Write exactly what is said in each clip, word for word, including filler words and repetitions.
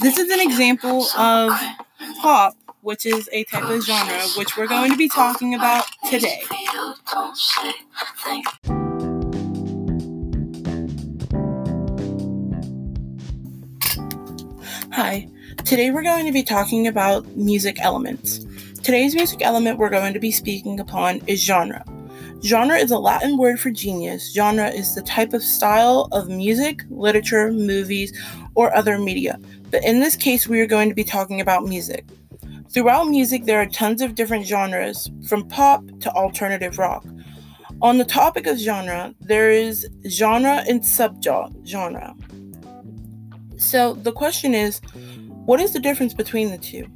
This is an example of pop, which is a type of genre, which we're going to be talking about today. Hi, today we're going to be talking about music elements. Today's music element we're going to be speaking upon is genre. Genre is a Latin word for genius. Genre is the type of style of music, literature, movies, or other media. But in this case, we are going to be talking about music. Throughout music, there are tons of different genres, from pop to alternative rock. On the topic of genre, there is genre and subgenre. So the question is, what is the difference between the two?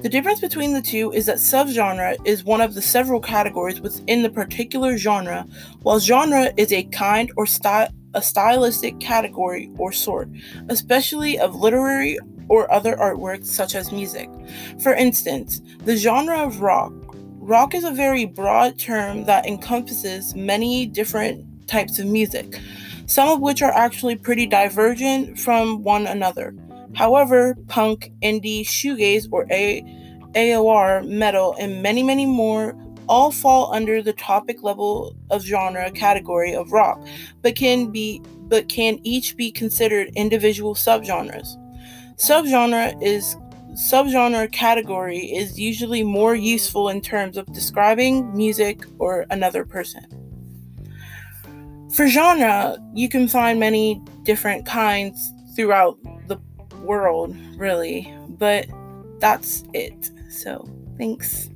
The difference between the two is that subgenre is one of the several categories within the particular genre, while genre is a kind or sty- a stylistic category or sort, especially of literary or other artworks such as music. For instance, the genre of rock. Rock is a very broad term that encompasses many different types of music, some of which are actually pretty divergent from one another. However, punk, indie, shoegaze, or A- AOR, metal, and many, many more all fall under the topic level of genre category of rock, but can be but can each be considered individual subgenres. Subgenre is subgenre category is usually more useful in terms of describing music or another person. For genre, you can find many different kinds throughout the world, really, but that's it. So, thanks.